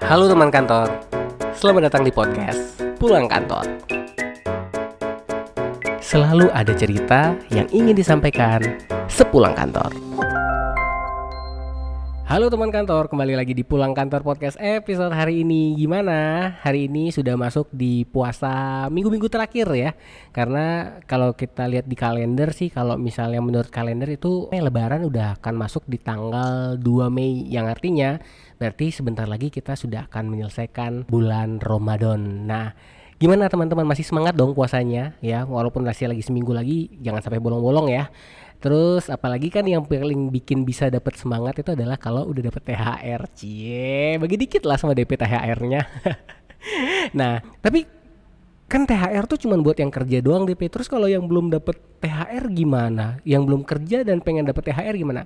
Halo teman kantor, selamat datang di podcast Pulang Kantor. Selalu ada cerita yang ingin disampaikan sepulang kantor. Halo teman kantor, kembali lagi di Pulang Kantor Podcast episode hari ini. Gimana? Hari ini sudah masuk di puasa minggu-minggu terakhir ya. Karena kalau kita lihat di kalender sih, kalau misalnya menurut kalender itu Lebaran udah akan masuk di tanggal 2 Mei. Yang artinya berarti sebentar lagi kita sudah akan menyelesaikan bulan Ramadan. Nah, gimana teman-teman, masih semangat dong puasanya ya, walaupun masih lagi seminggu lagi, jangan sampai bolong-bolong ya. Terus apalagi kan yang paling bikin bisa dapat semangat itu adalah kalau udah dapat THR. Cie, bagi dikit lah sama DP THR-nya. Nah, tapi kan THR tuh cuma buat yang kerja doang DP. Terus kalau yang belum dapat THR gimana? Yang belum kerja dan pengen dapat THR gimana?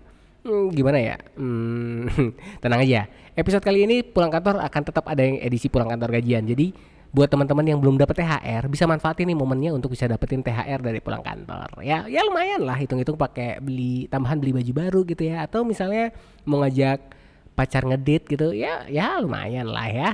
Tenang aja. Episode kali ini Pulang Kantor akan tetap ada yang edisi Pulang Kantor Gajian. Jadi buat teman-teman yang belum dapat THR bisa manfaatin nih momennya untuk bisa dapetin THR dari Pulang Kantor. Ya lumayan lah, hitung-hitung pakai beli tambahan, beli baju baru gitu ya, atau misalnya mau ngajak pacar ngedate gitu ya lumayan lah ya.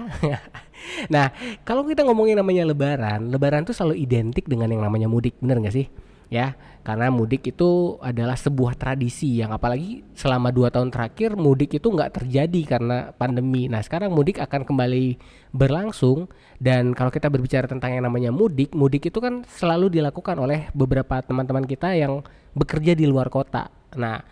Nah, kalau kita ngomongin namanya Lebaran tuh selalu identik dengan yang namanya mudik, bener nggak sih? Ya, karena mudik itu adalah sebuah tradisi yang apalagi selama 2 tahun terakhir mudik itu nggak terjadi karena pandemi. Nah, sekarang mudik akan kembali berlangsung, dan kalau kita berbicara tentang yang namanya mudik itu kan selalu dilakukan oleh beberapa teman-teman kita yang bekerja di luar kota. Nah,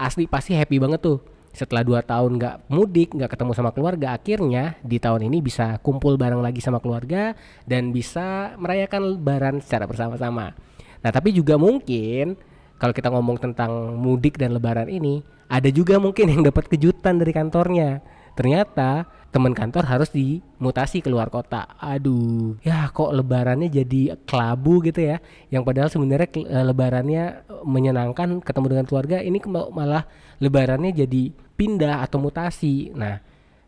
asli pasti happy banget tuh. Setelah 2 tahun gak mudik, gak ketemu sama keluarga, akhirnya di tahun ini bisa kumpul bareng lagi sama keluarga dan bisa merayakan Lebaran secara bersama-sama. Nah, tapi juga mungkin kalau kita ngomong tentang mudik dan Lebaran ini, ada juga mungkin yang dapat kejutan dari kantornya. Ternyata teman kantor harus dimutasi keluar kota. Aduh, ya kok Lebarannya jadi kelabu gitu ya. Yang padahal sebenarnya Lebarannya menyenangkan ketemu dengan keluarga, ini malah Lebarannya jadi pindah atau mutasi. Nah,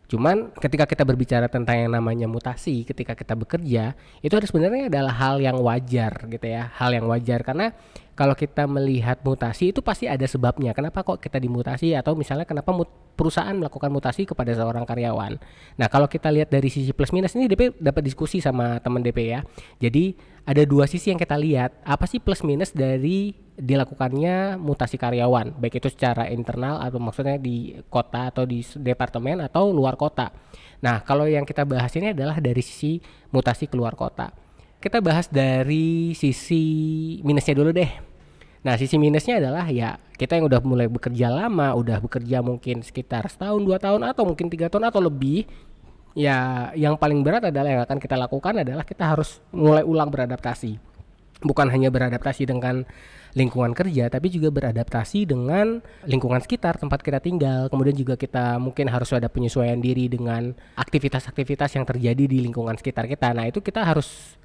cuman ketika kita berbicara tentang yang namanya mutasi ketika kita bekerja, itu sebenarnya adalah hal yang wajar gitu ya. Hal yang wajar, karena kalau kita melihat mutasi itu pasti ada sebabnya. Kenapa kok kita dimutasi, atau misalnya kenapa perusahaan melakukan mutasi kepada seorang karyawan. Nah, kalau kita lihat dari sisi plus minus ini, DP dapat diskusi sama teman DP ya. Jadi ada 2 sisi yang kita lihat. Apa sih plus minus dari dilakukannya mutasi karyawan, baik itu secara internal atau maksudnya di kota atau di departemen atau luar kota. Nah, kalau yang kita bahas ini adalah dari sisi mutasi keluar kota. Kita bahas dari sisi minusnya dulu deh. Nah, sisi minusnya adalah ya kita yang udah mulai bekerja lama, udah bekerja mungkin sekitar setahun, 2 tahun, atau mungkin 3 tahun atau lebih. Ya, yang paling berat adalah yang akan kita lakukan adalah kita harus mulai ulang beradaptasi. Bukan hanya beradaptasi dengan lingkungan kerja, tapi juga beradaptasi dengan lingkungan sekitar tempat kita tinggal. Kemudian juga kita mungkin harus ada penyesuaian diri dengan aktivitas-aktivitas yang terjadi di lingkungan sekitar kita. Nah, itu kita harus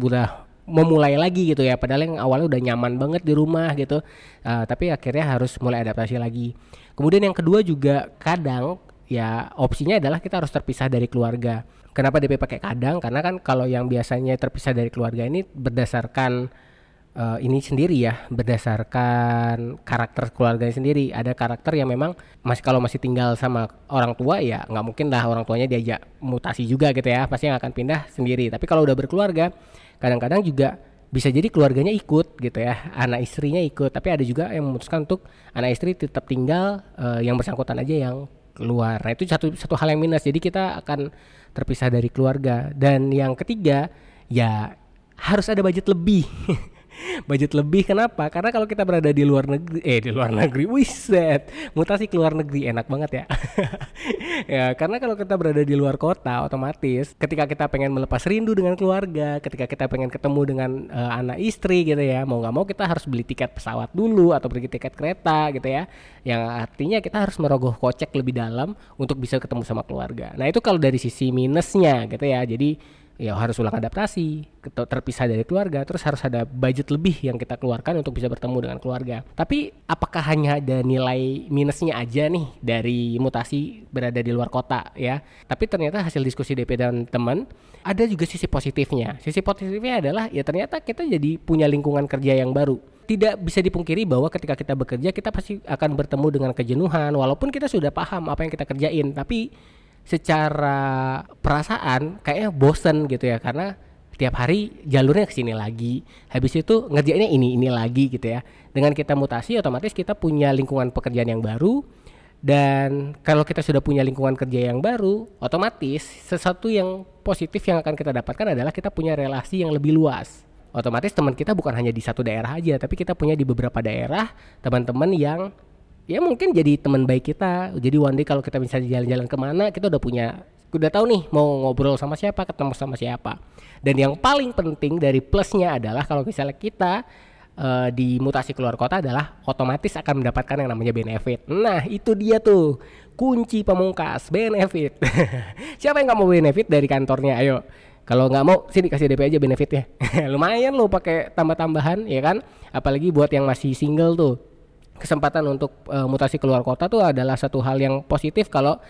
udah memulai lagi gitu ya. Padahal yang awalnya udah nyaman banget di rumah gitu, tapi akhirnya harus mulai adaptasi lagi. Kemudian yang kedua juga kadang ya opsinya adalah kita harus terpisah dari keluarga. Kenapa DP pakai kadang? Karena kan kalau yang biasanya terpisah dari keluarga ini berdasarkan ini sendiri ya, berdasarkan karakter keluarganya sendiri. Ada karakter yang memang kalau masih tinggal sama orang tua ya nggak mungkin lah orang tuanya diajak mutasi juga gitu ya, pasti yang akan pindah sendiri. Tapi kalau udah berkeluarga, kadang-kadang juga bisa jadi keluarganya ikut gitu ya, anak istrinya ikut. Tapi ada juga yang memutuskan untuk anak istri tetap tinggal, yang bersangkutan aja yang keluar. Nah, itu satu hal yang minus. Jadi kita akan terpisah dari keluarga. Dan yang ketiga, ya harus ada budget lebih. Budget lebih kenapa? Karena kalau kita berada di luar negeri, mutasi ke luar negeri enak banget ya. Ya, karena kalau kita berada di luar kota, otomatis ketika kita pengen melepas rindu dengan keluarga, ketika kita pengen ketemu dengan anak istri gitu ya, mau nggak mau kita harus beli tiket pesawat dulu atau beli tiket kereta gitu ya, yang artinya kita harus merogoh kocek lebih dalam untuk bisa ketemu sama keluarga. Nah, itu kalau dari sisi minusnya gitu ya. Jadi ya harus ulang adaptasi, terpisah dari keluarga, terus harus ada budget lebih yang kita keluarkan untuk bisa bertemu dengan keluarga. Tapi apakah hanya ada nilai minusnya aja nih dari mutasi berada di luar kota ya? Tapi ternyata hasil diskusi DP dan teman, ada juga sisi positifnya. Sisi positifnya adalah ya ternyata kita jadi punya lingkungan kerja yang baru. Tidak bisa dipungkiri bahwa ketika kita bekerja kita pasti akan bertemu dengan kejenuhan, walaupun kita sudah paham apa yang kita kerjain, tapi secara perasaan kayaknya bosen gitu ya, karena tiap hari jalurnya ke sini lagi, habis itu ngerjainnya ini lagi gitu ya. Dengan kita mutasi otomatis kita punya lingkungan pekerjaan yang baru, dan kalau kita sudah punya lingkungan kerja yang baru, otomatis sesuatu yang positif yang akan kita dapatkan adalah kita punya relasi yang lebih luas. Otomatis teman kita bukan hanya di satu daerah aja, tapi kita punya di beberapa daerah teman-teman yang ya mungkin jadi teman baik kita. Jadi one day kalau kita bisa jalan-jalan kemana, kita udah tahu nih mau ngobrol sama siapa, ketemu sama siapa. Dan yang paling penting dari plusnya adalah kalau misalnya kita dimutasi keluar kota adalah otomatis akan mendapatkan yang namanya benefit. Nah itu dia tuh kunci pemungkas, benefit. Siapa yang nggak mau benefit dari kantornya? Ayo. Kalau nggak mau, sini kasih DP aja benefitnya. Lumayan lo pakai tambah-tambahan ya kan. Apalagi buat yang masih single tuh, kesempatan untuk mutasi keluar kota tuh adalah satu hal yang positif kalau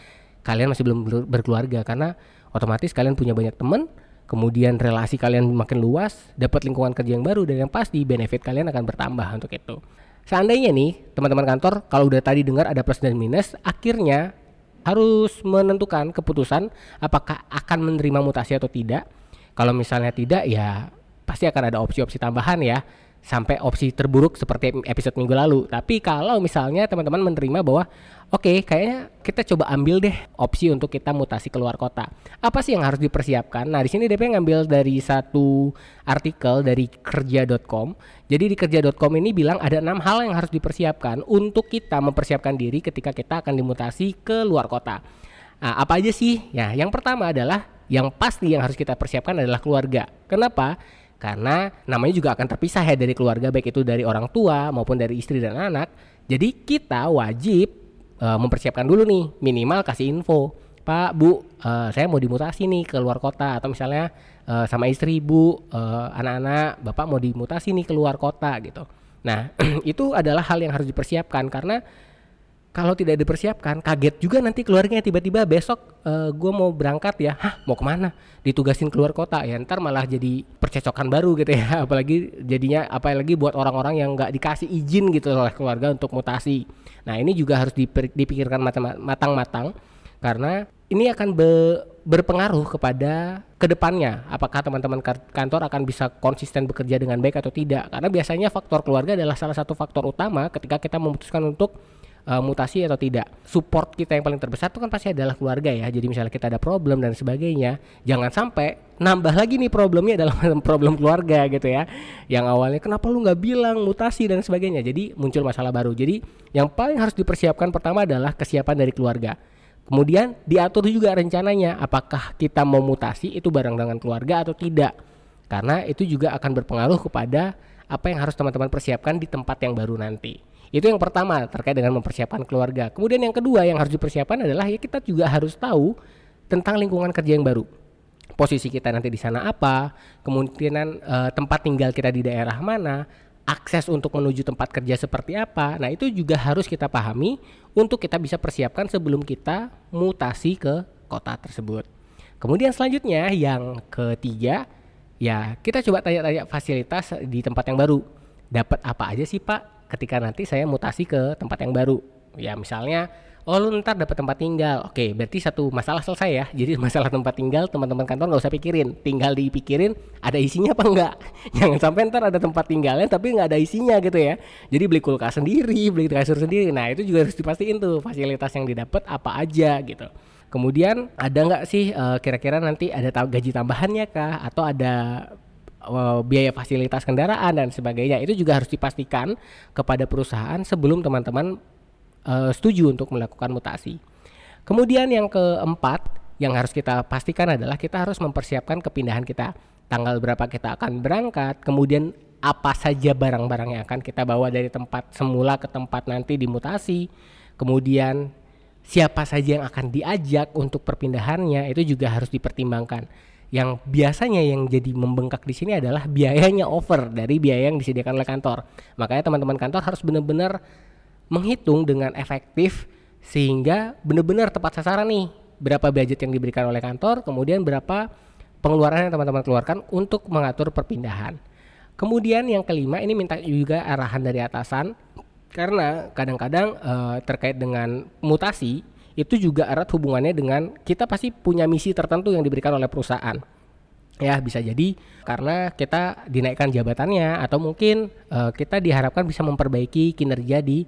kalian masih belum berkeluarga, karena otomatis kalian punya banyak teman, kemudian relasi kalian makin luas, dapat lingkungan kerja yang baru, dan yang pasti benefit kalian akan bertambah untuk itu. Seandainya nih teman-teman kantor, kalau udah tadi dengar ada plus dan minus, akhirnya harus menentukan keputusan apakah akan menerima mutasi atau tidak. Kalau misalnya tidak, ya pasti akan ada opsi-opsi tambahan ya, sampai opsi terburuk seperti episode minggu lalu. Tapi kalau misalnya teman-teman menerima bahwa oke, kayaknya kita coba ambil deh opsi untuk kita mutasi keluar kota, apa sih yang harus dipersiapkan? Nah di sini DP ngambil dari satu artikel dari kerja.com. Jadi di kerja.com ini bilang ada 6 hal yang harus dipersiapkan untuk kita mempersiapkan diri ketika kita akan dimutasi ke luar kota. Nah, apa aja sih? Ya, yang pertama adalah yang pasti yang harus kita persiapkan adalah keluarga. Kenapa? Karena namanya juga akan terpisah ya dari keluarga, baik itu dari orang tua maupun dari istri dan anak. Jadi kita wajib mempersiapkan dulu nih, minimal kasih info. Pak, Bu, saya mau dimutasi nih ke luar kota, atau misalnya sama istri, Bu, anak-anak, Bapak mau dimutasi nih ke luar kota gitu. Nah, itu adalah hal yang harus dipersiapkan, karena kalau tidak dipersiapkan, kaget juga nanti keluarganya tiba-tiba besok gue mau berangkat ya, mau kemana? Ditugasin keluar kota ya, ntar malah jadi percecokan baru gitu ya. Apalagi jadinya apalagi buat orang-orang yang nggak dikasih izin gitu oleh keluarga untuk mutasi. Nah ini juga harus dipikirkan matang-matang, karena ini akan berpengaruh kepada kedepannya. Apakah teman-teman kantor akan bisa konsisten bekerja dengan baik atau tidak? Karena biasanya faktor keluarga adalah salah satu faktor utama ketika kita memutuskan untuk mutasi atau tidak. Support kita yang paling terbesar itu kan pasti adalah keluarga ya. Jadi misalnya kita ada problem dan sebagainya, jangan sampai nambah lagi nih problemnya adalah problem keluarga gitu ya, yang awalnya kenapa lu gak bilang mutasi dan sebagainya, jadi muncul masalah baru. Jadi yang paling harus dipersiapkan pertama adalah kesiapan dari keluarga. Kemudian diatur juga rencananya, apakah kita mau mutasi itu bareng dengan keluarga atau tidak, karena itu juga akan berpengaruh kepada apa yang harus teman-teman persiapkan di tempat yang baru nanti. Itu yang pertama terkait dengan mempersiapkan keluarga. Kemudian yang kedua yang harus dipersiapkan adalah ya kita juga harus tahu tentang lingkungan kerja yang baru. Posisi kita nanti di sana apa, kemungkinan tempat tinggal kita di daerah mana, akses untuk menuju tempat kerja seperti apa. Nah itu juga harus kita pahami untuk kita bisa persiapkan sebelum kita mutasi ke kota tersebut. Kemudian selanjutnya yang ketiga, ya kita coba tanya-tanya fasilitas di tempat yang baru. Dapat apa aja sih Pak ketika nanti saya mutasi ke tempat yang baru? Ya misalnya, oh lu ntar dapat tempat tinggal. Oke, berarti satu masalah selesai ya. Jadi masalah tempat tinggal teman-teman kantor gak usah pikirin, tinggal dipikirin ada isinya apa enggak. Jangan sampai ntar ada tempat tinggalnya tapi gak ada isinya gitu ya. Jadi beli kulkas sendiri, beli kasur sendiri. Nah itu juga harus dipastiin tuh fasilitas yang didapat apa aja gitu. Kemudian ada gak sih kira-kira nanti ada gaji tambahannya kah, atau ada biaya fasilitas kendaraan dan sebagainya. Itu juga harus dipastikan kepada perusahaan sebelum teman-teman setuju untuk melakukan mutasi. Kemudian yang keempat yang harus kita pastikan adalah kita harus mempersiapkan kepindahan kita, tanggal berapa kita akan berangkat, kemudian apa saja barang-barang yang akan kita bawa dari tempat semula ke tempat nanti dimutasi, kemudian siapa saja yang akan diajak untuk perpindahannya. Itu juga harus dipertimbangkan. Yang biasanya yang jadi membengkak di sini adalah biayanya over dari biaya yang disediakan oleh kantor. Makanya teman-teman kantor harus benar-benar menghitung dengan efektif sehingga benar-benar tepat sasaran nih, berapa budget yang diberikan oleh kantor, kemudian berapa pengeluaran yang teman-teman keluarkan untuk mengatur perpindahan. Kemudian yang kelima, ini minta juga arahan dari atasan, karena kadang-kadang terkait dengan mutasi itu juga erat hubungannya dengan kita pasti punya misi tertentu yang diberikan oleh perusahaan. Ya, bisa jadi karena kita dinaikkan jabatannya atau mungkin kita diharapkan bisa memperbaiki kinerja di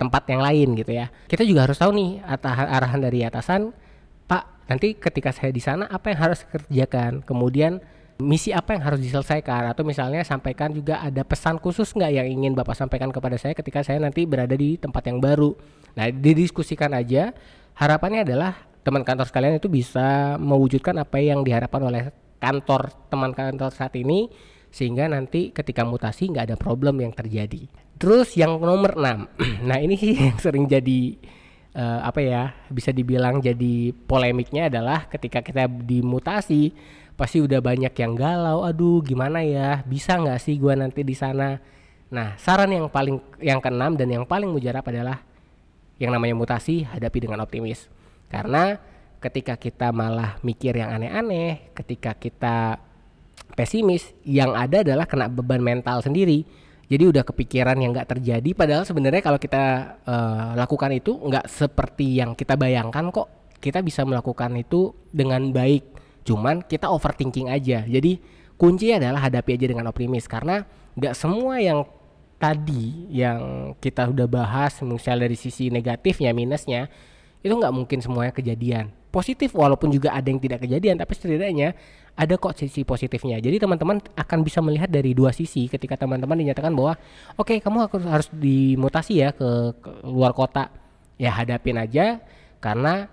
tempat yang lain gitu ya. Kita juga harus tahu nih arahan dari atasan, Pak, nanti ketika saya di sana apa yang harus dikerjakan, kemudian misi apa yang harus diselesaikan, atau misalnya sampaikan juga ada pesan khusus nggak yang ingin Bapak sampaikan kepada saya ketika saya nanti berada di tempat yang baru. Nah, didiskusikan aja. Harapannya adalah teman kantor sekalian itu bisa mewujudkan apa yang diharapkan oleh kantor, teman kantor saat ini, sehingga nanti ketika mutasi nggak ada problem yang terjadi. Terus yang nomor 6 nah ini sih yang sering jadi bisa dibilang jadi polemiknya adalah ketika kita dimutasi pasti udah banyak yang galau, aduh gimana ya, bisa nggak sih gue nanti di sana. Nah, saran yang keenam dan yang paling mujarab adalah yang namanya mutasi hadapi dengan optimis. Karena ketika kita malah mikir yang aneh-aneh, ketika kita pesimis, yang ada adalah kena beban mental sendiri. Jadi udah kepikiran yang nggak terjadi, padahal sebenarnya kalau kita lakukan itu nggak seperti yang kita bayangkan kok. Kita bisa melakukan itu dengan baik, cuman kita overthinking aja. Jadi kunci adalah hadapi aja dengan optimis, karena nggak semua yang tadi yang kita udah bahas, misalnya dari sisi negatifnya, minusnya, itu nggak mungkin semuanya kejadian. Positif walaupun juga ada yang tidak kejadian, tapi setidaknya ada kok sisi positifnya. Jadi teman-teman akan bisa melihat dari dua sisi ketika teman-teman dinyatakan bahwa oke, kamu harus dimutasi ya ke luar kota. Ya hadapin aja, karena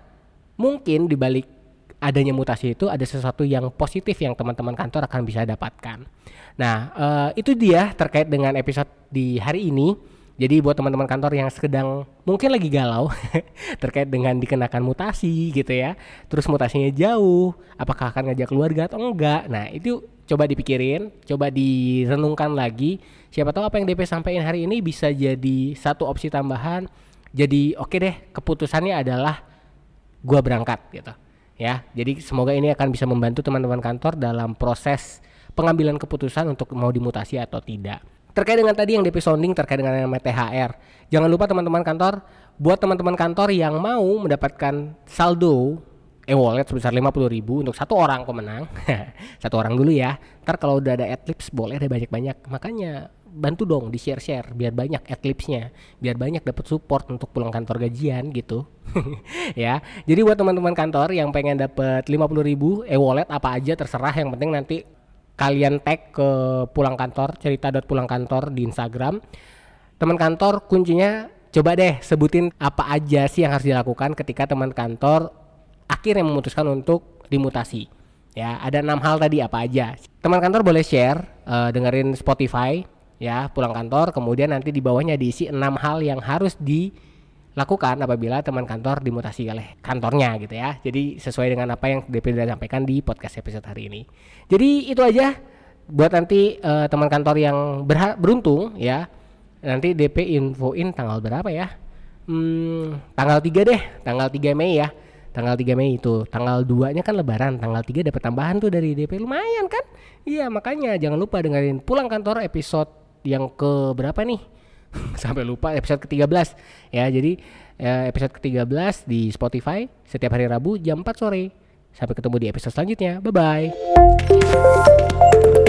mungkin dibalik adanya mutasi itu ada sesuatu yang positif yang teman-teman kantor akan bisa dapatkan. Nah, itu dia terkait dengan episode di hari ini. Jadi buat teman-teman kantor yang sedang mungkin lagi galau terkait dengan dikenakan mutasi gitu ya, terus mutasinya jauh, apakah akan ngajak keluarga atau enggak. Nah, itu coba dipikirin, coba direnungkan lagi. Siapa tahu apa yang DP sampaikan hari ini bisa jadi satu opsi tambahan. Jadi oke deh, keputusannya adalah gua berangkat gitu ya. Jadi semoga ini akan bisa membantu teman-teman kantor dalam proses pengambilan keputusan untuk mau dimutasi atau tidak. Terkait dengan tadi yang DP sounding terkait dengan yang THR, jangan lupa teman-teman kantor, buat teman-teman kantor yang mau mendapatkan saldo e-wallet sebesar 50.000 untuk satu orang pemenang satu orang dulu ya, ntar kalau udah ada adlibs boleh ada banyak-banyak, makanya bantu dong di share-share biar banyak adlibsnya, biar banyak dapat support untuk pulang kantor gajian gitu ya. Jadi buat teman-teman kantor yang pengen dapat 50.000 e-wallet apa aja terserah, yang penting nanti kalian tag ke pulang kantor, cerita.pulangkantor di Instagram. Teman kantor kuncinya coba deh sebutin apa aja sih yang harus dilakukan ketika teman kantor akhirnya memutuskan untuk dimutasi. Ya, ada 6 hal tadi apa aja. Teman kantor boleh share, dengerin Spotify ya, pulang kantor, kemudian nanti di bawahnya diisi 6 hal yang harus dilakukan apabila teman kantor dimutasi oleh kantornya gitu ya. Jadi sesuai dengan apa yang DP sudah sampaikan di podcast episode hari ini. Jadi itu aja buat nanti teman kantor yang beruntung ya. Nanti DP infoin tanggal berapa ya? Tanggal 3 deh, tanggal 3 Mei ya. Tanggal 3 Mei itu, tanggal 2-nya kan lebaran, tanggal 3 dapat tambahan tuh dari DP, lumayan kan? Iya, makanya jangan lupa dengerin pulang kantor episode yang ke berapa nih? Sampai lupa, episode ke-13 ya. Jadi episode ke-13 di Spotify setiap hari Rabu jam 4 sore. Sampai ketemu di episode selanjutnya. Bye bye.